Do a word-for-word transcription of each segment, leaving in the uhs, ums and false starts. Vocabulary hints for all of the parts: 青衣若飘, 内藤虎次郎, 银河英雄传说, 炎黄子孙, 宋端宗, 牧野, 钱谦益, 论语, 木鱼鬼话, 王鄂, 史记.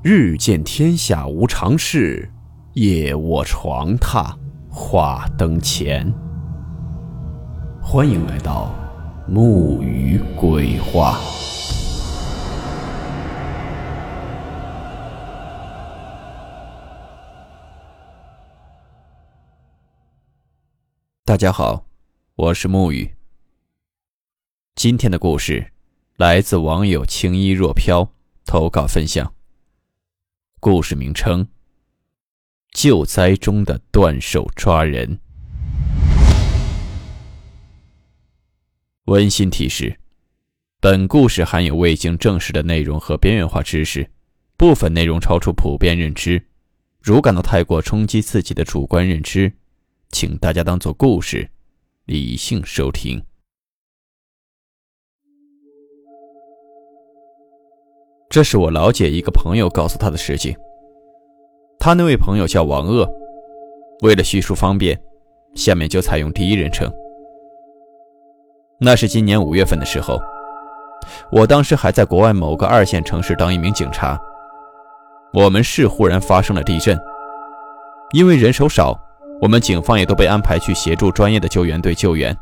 日见天下无常事，夜卧床榻话灯前。欢迎来到木鱼鬼话。大家好，我是木鱼。今天的故事来自网友青衣若飘投稿分享，故事名称《救灾中的断手抓人》。温馨提示，本故事含有未经证实的内容和边缘化知识，部分内容超出普遍认知，如感到太过冲击自己的主观认知，请大家当作故事，理性收听。这是我老姐一个朋友告诉她的事情。她那位朋友叫王鄂，为了叙述方便，下面就采用第一人称。那是今年五月份的时候，我当时还在国外某个二线城市当一名警察。我们市忽然发生了地震，因为人手少，我们警方也都被安排去协助专业的救援队救援。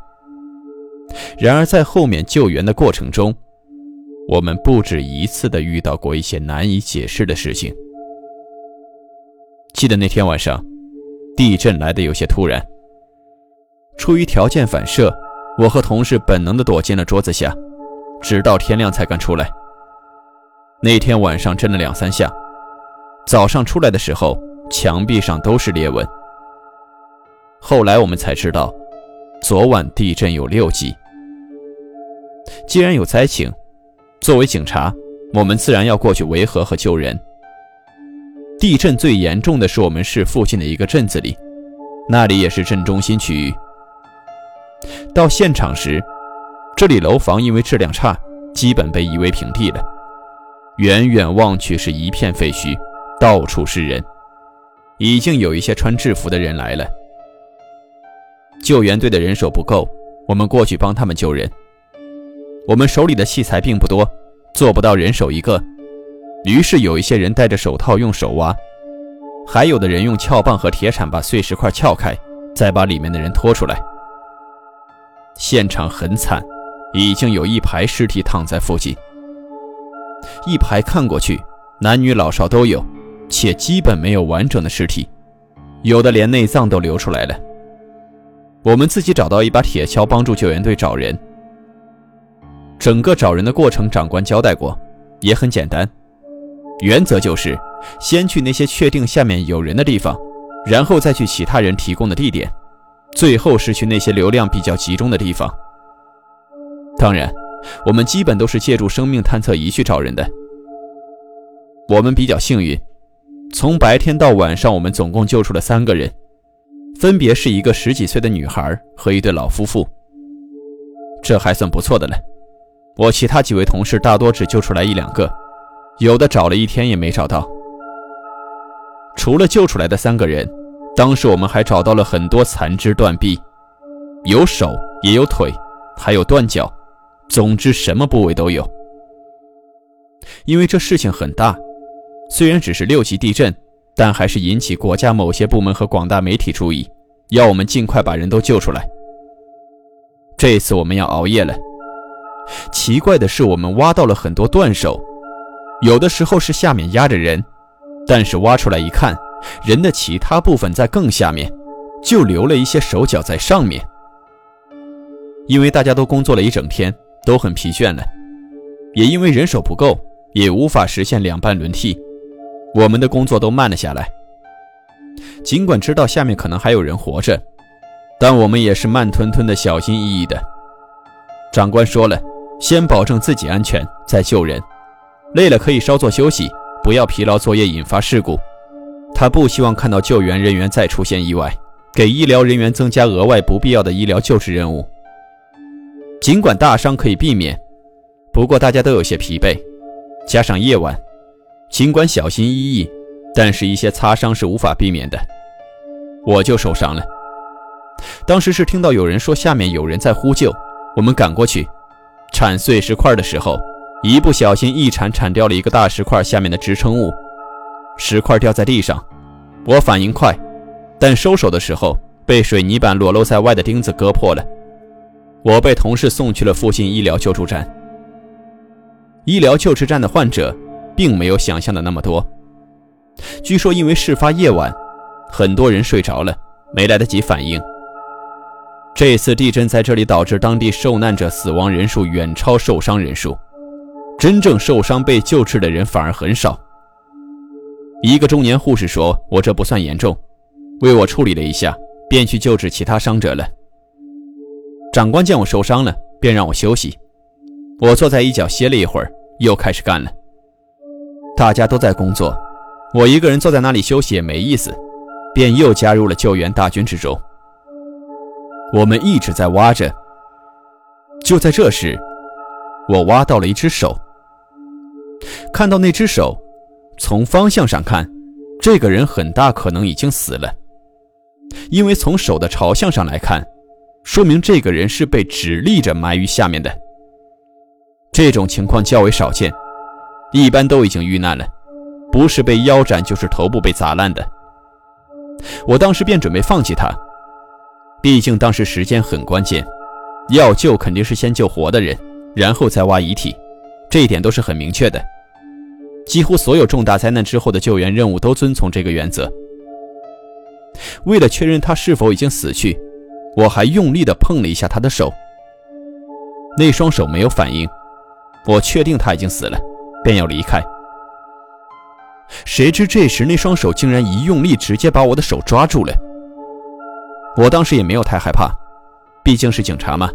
然而在后面救援的过程中，我们不止一次地遇到过一些难以解释的事情。记得那天晚上，地震来得有些突然。出于条件反射，我和同事本能地躲进了桌子下，直到天亮才敢出来。那天晚上震了两三下，早上出来的时候，墙壁上都是裂纹。后来我们才知道，昨晚地震有六级。既然有灾情，作为警察，我们自然要过去维和和救人。地震最严重的是我们市附近的一个镇子里，那里也是镇中心区域。到现场时，这里楼房因为质量差，基本被夷为平地了。远远望去是一片废墟，到处是人，已经有一些穿制服的人来了。救援队的人手不够，我们过去帮他们救人。我们手里的器材并不多，做不到人手一个，于是有一些人戴着手套用手挖，还有的人用撬棒和铁铲把碎石块撬开，再把里面的人拖出来。现场很惨，已经有一排尸体躺在附近。一排看过去，男女老少都有，且基本没有完整的尸体，有的连内脏都流出来了。我们自己找到一把铁锹帮助救援队找人。整个找人的过程长官交代过，也很简单，原则就是先去那些确定下面有人的地方，然后再去其他人提供的地点，最后是去那些流量比较集中的地方。当然，我们基本都是借助生命探测仪去找人的。我们比较幸运，从白天到晚上我们总共救出了三个人，分别是一个十几岁的女孩和一对老夫妇，这还算不错的了。我其他几位同事大多只救出来一两个，有的找了一天也没找到。除了救出来的三个人，当时我们还找到了很多残肢断臂，有手也有腿，还有断脚，总之什么部位都有。因为这事情很大，虽然只是六级地震，但还是引起国家某些部门和广大媒体注意，要我们尽快把人都救出来。这次我们要熬夜了。奇怪的是，我们挖到了很多断手，有的时候是下面压着人，但是挖出来一看，人的其他部分在更下面，就留了一些手脚在上面。因为大家都工作了一整天，都很疲倦了，也因为人手不够，也无法实现两班轮替，我们的工作都慢了下来。尽管知道下面可能还有人活着，但我们也是慢吞吞的，小心翼翼的。长官说了，先保证自己安全，再救人，累了可以稍作休息，不要疲劳作业引发事故。他不希望看到救援人员再出现意外，给医疗人员增加额外不必要的医疗救治任务。尽管大伤可以避免，不过大家都有些疲惫，加上夜晚，尽管小心翼翼，但是一些擦伤是无法避免的。我就受伤了。当时是听到有人说下面有人在呼救，我们赶过去，铲碎石块的时候，一不小心一铲铲掉了一个大石块下面的支撑物，石块掉在地上。我反应快，但收手的时候被水泥板裸露在外的钉子割破了。我被同事送去了附近医疗救助站。医疗救治站的患者并没有想象的那么多，据说因为事发夜晚，很多人睡着了，没来得及反应。这次地震在这里导致当地受难者死亡人数远超受伤人数，真正受伤被救治的人反而很少。一个中年护士说我这不算严重，为我处理了一下，便去救治其他伤者了。长官见我受伤了，便让我休息。我坐在一角歇了一会儿，又开始干了。大家都在工作，我一个人坐在那里休息也没意思，便又加入了救援大军之中。我们一直在挖着，就在这时，我挖到了一只手。看到那只手，从方向上看，这个人很大可能已经死了，因为从手的朝向上来看，说明这个人是被直立着埋于下面的。这种情况较为少见，一般都已经遇难了，不是被腰斩就是头部被砸烂的。我当时便准备放弃他，毕竟当时时间很关键，要救肯定是先救活的人，然后再挖遗体，这一点都是很明确的。几乎所有重大灾难之后的救援任务都遵从这个原则。为了确认他是否已经死去，我还用力地碰了一下他的手，那双手没有反应，我确定他已经死了，便要离开。谁知这时那双手竟然一用力，直接把我的手抓住了。我当时也没有太害怕，毕竟是警察嘛，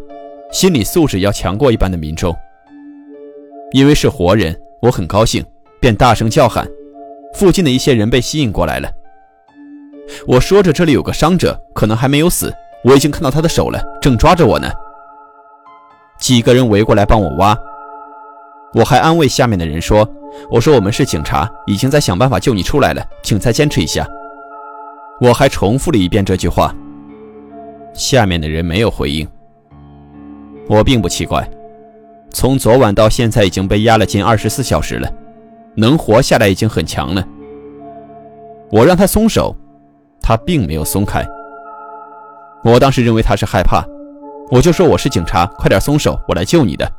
心理素质要强过一般的民众。因为是活人，我很高兴，便大声叫喊。附近的一些人被吸引过来了。我说着这里有个伤者，可能还没有死，我已经看到他的手了，正抓着我呢。几个人围过来帮我挖，我还安慰下面的人说，我说我们是警察，已经在想办法救你出来了，请再坚持一下。我还重复了一遍这句话，下面的人没有回应。我并不奇怪，从昨晚到现在已经被压了近二十四小时了，能活下来已经很强了。我让他松手，他并没有松开。我当时认为他是害怕，我就说我是警察，快点松手，我来救你的。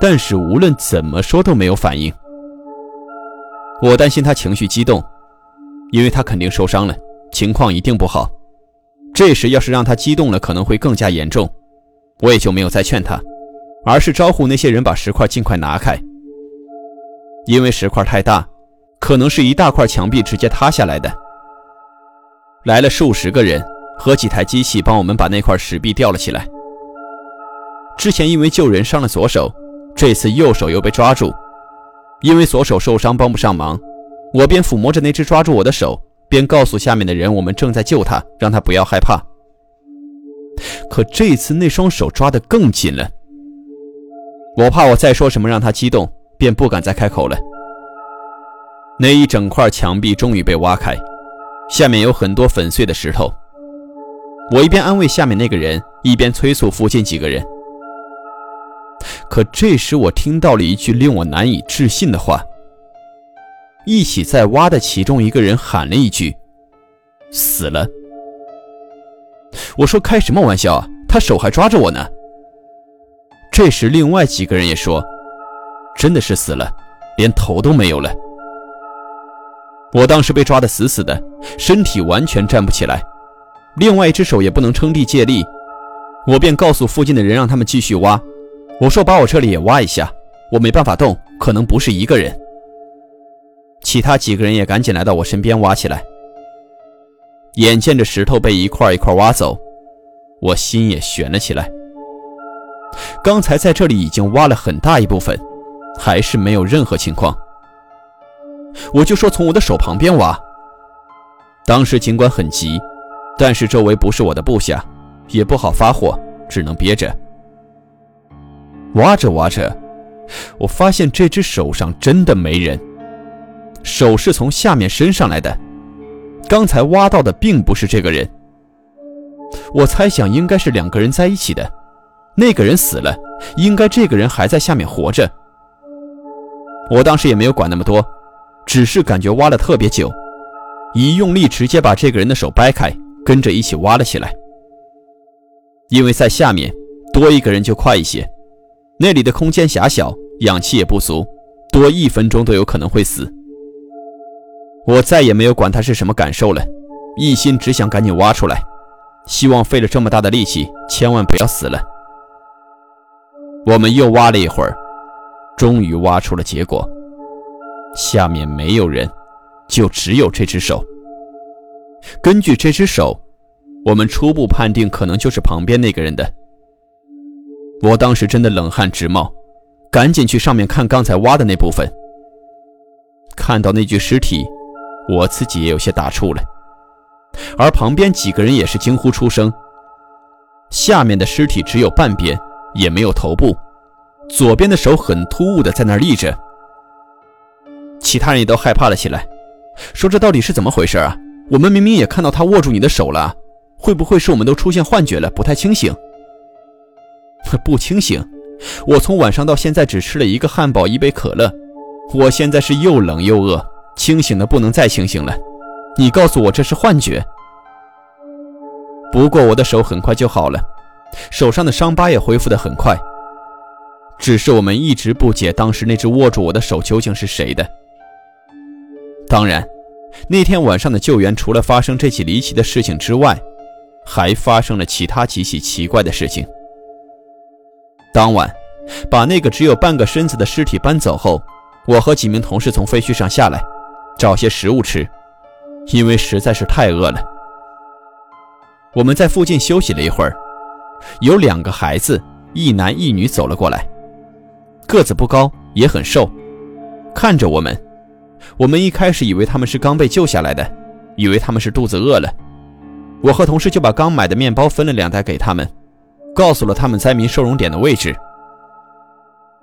但是无论怎么说都没有反应。我担心他情绪激动，因为他肯定受伤了，情况一定不好。这时要是让他激动了，可能会更加严重。我也就没有再劝他，而是招呼那些人把石块尽快拿开。因为石块太大，可能是一大块墙壁直接塌下来的。来了数十个人和几台机器帮我们把那块石壁吊了起来。之前因为救人伤了左手，这次右手又被抓住，因为左手受伤帮不上忙，我边抚摸着那只抓住我的手，边告诉下面的人我们正在救他，让他不要害怕。可这次那双手抓得更紧了，我怕我再说什么让他激动，便不敢再开口了。那一整块墙壁终于被挖开，下面有很多粉碎的石头。我一边安慰下面那个人，一边催促附近几个人。可这时我听到了一句令我难以置信的话，一起在挖的其中一个人喊了一句，死了。我说开什么玩笑啊，他手还抓着我呢。这时另外几个人也说，真的是死了，连头都没有了。我当时被抓得死死的，身体完全站不起来，另外一只手也不能撑地借力。我便告诉附近的人让他们继续挖，我说把我这里也挖一下，我没办法动，可能不是一个人。其他几个人也赶紧来到我身边挖起来。眼见着石头被一块一块挖走，我心也悬了起来。刚才在这里已经挖了很大一部分，还是没有任何情况。我就说从我的手旁边挖。当时尽管很急，但是周围不是我的部下，也不好发火，只能憋着。挖着挖着，我发现这只手上真的没人，手是从下面伸上来的，刚才挖到的并不是这个人。我猜想应该是两个人在一起的，那个人死了，应该这个人还在下面活着。我当时也没有管那么多，只是感觉挖了特别久，一用力直接把这个人的手掰开，跟着一起挖了起来。因为在下面多一个人就快一些，那里的空间狭小，氧气也不足，多一分钟都有可能会死。我再也没有管他是什么感受了，一心只想赶紧挖出来，希望费了这么大的力气千万不要死了。我们又挖了一会儿，终于挖出了结果，下面没有人，就只有这只手。根据这只手，我们初步判定可能就是旁边那个人的。我当时真的冷汗直冒，赶紧去上面看刚才挖的那部分。看到那具尸体，我自己也有些打怵了，而旁边几个人也是惊呼出声。下面的尸体只有半边，也没有头部，左边的手很突兀的在那儿立着。其他人也都害怕了起来，说这到底是怎么回事啊？我们明明也看到他握住你的手了，会不会是我们都出现幻觉了，不太清醒？不清醒？我从晚上到现在只吃了一个汉堡一杯可乐，我现在是又冷又饿，清醒的不能再清醒了，你告诉我这是幻觉？不过我的手很快就好了，手上的伤疤也恢复得很快，只是我们一直不解当时那只握住我的手究竟是谁的。当然那天晚上的救援除了发生这起离奇的事情之外，还发生了其他几起奇怪的事情。当晚把那个只有半个身子的尸体搬走后，我和几名同事从废墟上下来找些食物吃，因为实在是太饿了。我们在附近休息了一会儿，有两个孩子，一男一女走了过来，个子不高也很瘦，看着我们。我们一开始以为他们是刚被救下来的，以为他们是肚子饿了。我和同事就把刚买的面包分了两袋给他们，告诉了他们灾民收容点的位置。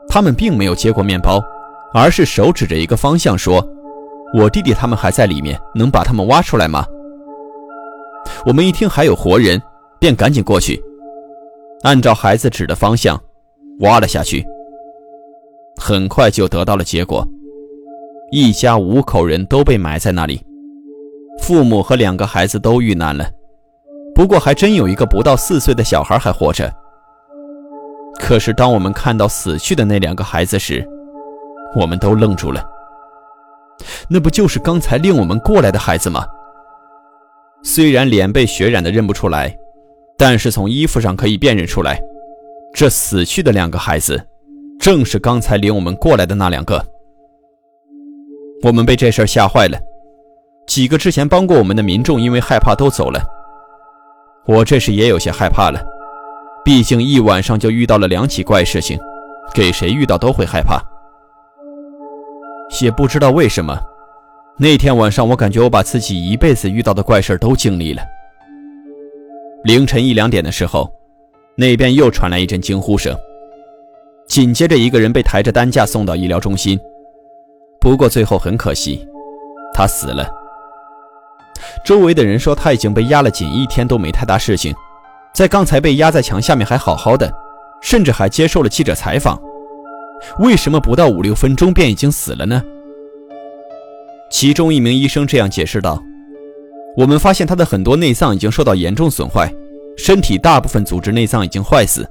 他们并没有接过面包，而是手指着一个方向说，我弟弟他们还在里面，能把他们挖出来吗？我们一听还有活人，便赶紧过去，按照孩子指的方向挖了下去。很快就得到了结果，一家五口人都被埋在那里，父母和两个孩子都遇难了，不过还真有一个不到四岁的小孩还活着。可是当我们看到死去的那两个孩子时，我们都愣住了，那不就是刚才领我们过来的孩子吗？虽然脸被血染的认不出来，但是从衣服上可以辨认出来，这死去的两个孩子正是刚才领我们过来的那两个。我们被这事儿吓坏了，几个之前帮过我们的民众因为害怕都走了，我这时也有些害怕了，毕竟一晚上就遇到了两起怪事情，给谁遇到都会害怕。也不知道为什么，那天晚上我感觉我把自己一辈子遇到的怪事都经历了。凌晨一两点的时候，那边又传来一阵惊呼声，紧接着一个人被抬着担架送到医疗中心，不过最后很可惜，他死了。周围的人说他已经被压了紧一天都没太大事情，在刚才被压在墙下面还好好的，甚至还接受了记者采访，为什么不到五六分钟便已经死了呢？其中一名医生这样解释道，我们发现他的很多内脏已经受到严重损坏，身体大部分组织内脏已经坏死，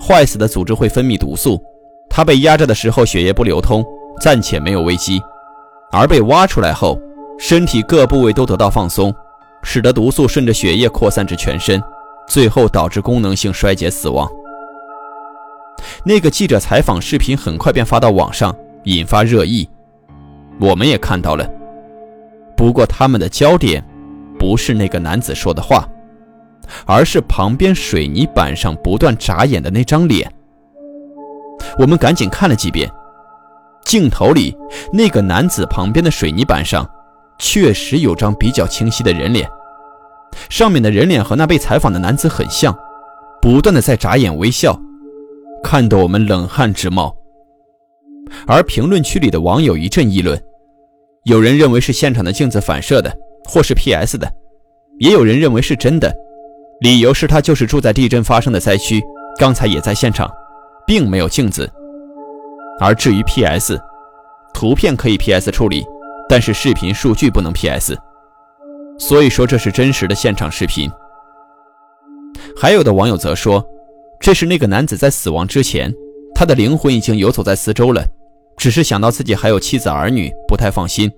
坏死的组织会分泌毒素，他被压着的时候血液不流通，暂且没有危机，而被挖出来后，身体各部位都得到放松，使得毒素顺着血液扩散至全身，最后导致功能性衰竭死亡。那个记者采访视频很快便发到网上，引发热议，我们也看到了。不过他们的焦点不是那个男子说的话，而是旁边水泥板上不断眨眼的那张脸。我们赶紧看了几遍，镜头里那个男子旁边的水泥板上确实有张比较清晰的人脸，上面的人脸和那被采访的男子很像，不断的在眨眼微笑，看得我们冷汗直冒。而评论区里的网友一阵议论，有人认为是现场的镜子反射的，或是 P S 的，也有人认为是真的，理由是他就是住在地震发生的灾区，刚才也在现场，并没有镜子。而至于 P S， 图片可以 P S 处理，但是视频数据不能 P S， 所以说这是真实的现场视频。还有的网友则说，这是那个男子在死亡之前，他的灵魂已经游走在四周了，只是想到自己还有妻子儿女，不太放心，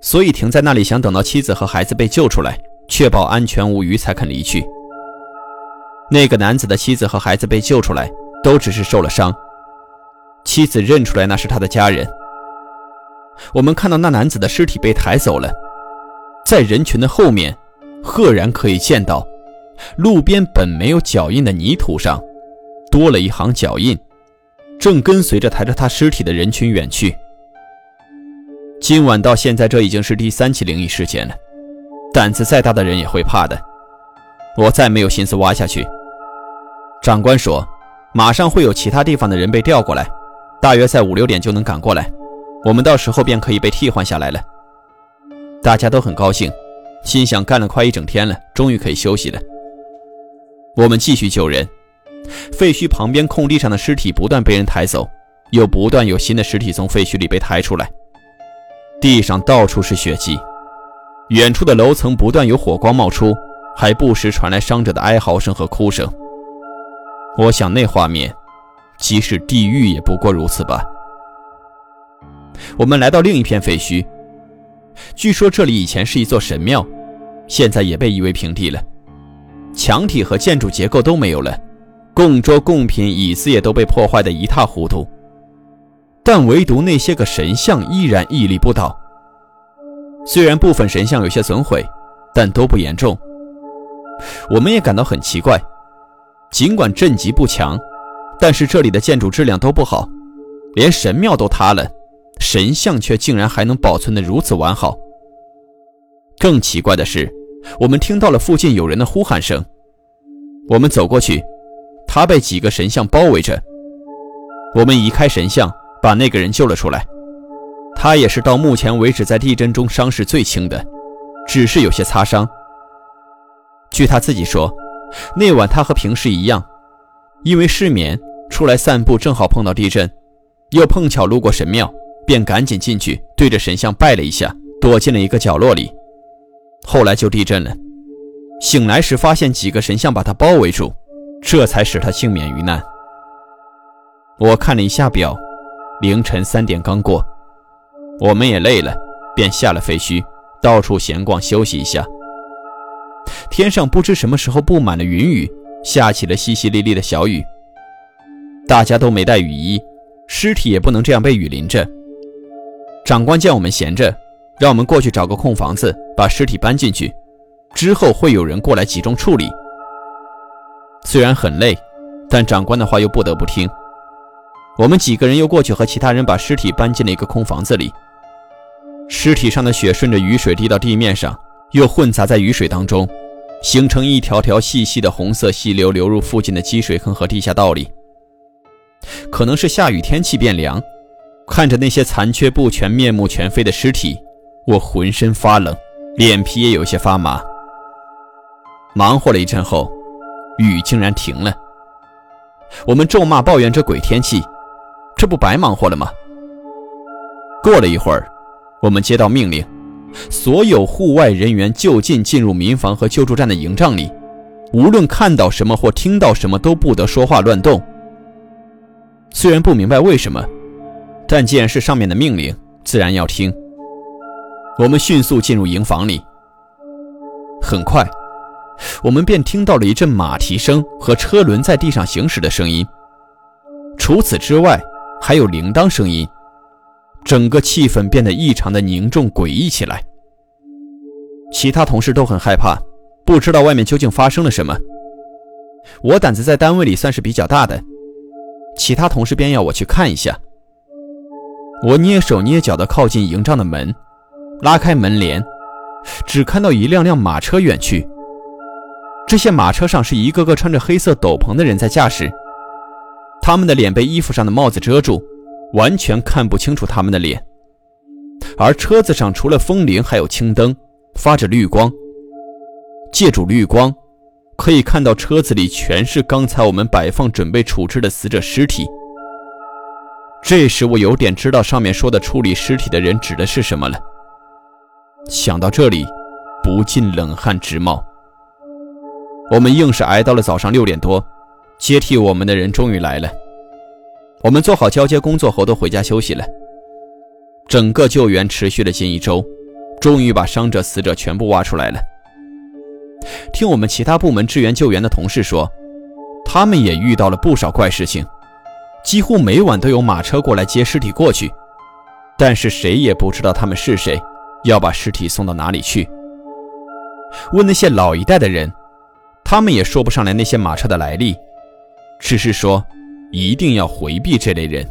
所以停在那里想等到妻子和孩子被救出来，确保安全无虞才肯离去。那个男子的妻子和孩子被救出来，都只是受了伤，妻子认出来那是他的家人。我们看到那男子的尸体被抬走了，在人群的后面，赫然可以见到路边本没有脚印的泥土上多了一行脚印，正跟随着抬着他尸体的人群远去。今晚到现在，这已经是第三起灵异事件了，胆子再大的人也会怕的。我再没有心思挖下去。长官说，马上会有其他地方的人被调过来，大约在五六点就能赶过来，我们到时候便可以被替换下来了。大家都很高兴，心想干了快一整天了，终于可以休息了。我们继续救人，废墟旁边空地上的尸体不断被人抬走，又不断有新的尸体从废墟里被抬出来，地上到处是血迹，远处的楼层不断有火光冒出，还不时传来伤者的哀嚎声和哭声。我想那画面，即使地狱也不过如此吧。我们来到另一片废墟，据说这里以前是一座神庙，现在也被夷为平地了，墙体和建筑结构都没有了，供桌供品椅子也都被破坏得一塌糊涂，但唯独那些个神像依然屹立不倒。虽然部分神像有些损毁，但都不严重。我们也感到很奇怪，尽管震级不强，但是这里的建筑质量都不好，连神庙都塌了，神像却竟然还能保存得如此完好。更奇怪的是，我们听到了附近有人的呼喊声，我们走过去，他被几个神像包围着。我们移开神像，把那个人救了出来，他也是到目前为止在地震中伤势最轻的，只是有些擦伤。据他自己说，那晚他和平时一样，因为失眠出来散步，正好碰到地震，又碰巧路过神庙，便赶紧进去对着神像拜了一下，躲进了一个角落里。后来就地震了，醒来时发现几个神像把他包围住，这才使他幸免于难。我看了一下表，凌晨三点刚过，我们也累了，便下了废墟，到处闲逛休息一下。天上不知什么时候布满了云雨，下起了淅淅沥沥的小雨，大家都没带雨衣，尸体也不能这样被雨淋着。长官见我们闲着，让我们过去找个空房子把尸体搬进去，之后会有人过来集中处理。虽然很累，但长官的话又不得不听，我们几个人又过去和其他人把尸体搬进了一个空房子里。尸体上的血顺着雨水滴到地面上，又混杂在雨水当中，形成一条条细细的红色细流，流入附近的积水坑和地下道里。可能是下雨天气变凉，看着那些残缺不全面目全非的尸体，我浑身发冷，脸皮也有些发麻。忙活了一阵后，雨竟然停了。我们咒骂抱怨这鬼天气，这不白忙活了吗？过了一会儿，我们接到命令，所有户外人员就近进入民房和救助站的营帐里，无论看到什么或听到什么都不得说话乱动。虽然不明白为什么，但既然是上面的命令，自然要听。我们迅速进入营房里，很快我们便听到了一阵马蹄声和车轮在地上行驶的声音，除此之外还有铃铛声音，整个气氛变得异常的凝重诡异起来。其他同事都很害怕，不知道外面究竟发生了什么。我胆子在单位里算是比较大的，其他同事便要我去看一下。我捏手捏脚地靠近营帐的门，拉开门帘，只看到一辆辆马车远去，这些马车上是一个个穿着黑色斗篷的人在驾驶，他们的脸被衣服上的帽子遮住，完全看不清楚他们的脸。而车子上除了风铃还有青灯，发着绿光，借助绿光可以看到车子里全是刚才我们摆放准备处置的死者尸体。这时我有点知道上面说的处理尸体的人指的是什么了，想到这里，不禁冷汗直冒。我们硬是挨到了早上六点多，接替我们的人终于来了。我们做好交接工作后都回家休息了。整个救援持续了近一周，终于把伤者死者全部挖出来了。听我们其他部门支援救援的同事说，他们也遇到了不少怪事情，几乎每晚都有马车过来接尸体过去，但是谁也不知道他们是谁，要把尸体送到哪里去。问那些老一代的人，他们也说不上来那些马车的来历，只是说一定要回避这类人。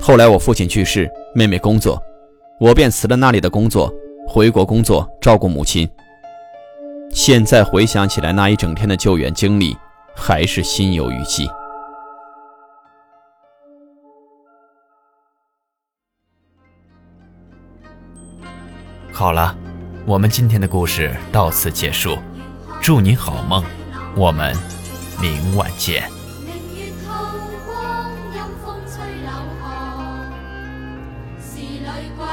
后来我父亲去世，妹妹工作，我便辞了那里的工作，回国工作，照顾母亲。现在回想起来，那一整天的救援经历还是心有余悸。好了，我们今天的故事到此结束，祝你好梦，我们明晚见。是女鬼。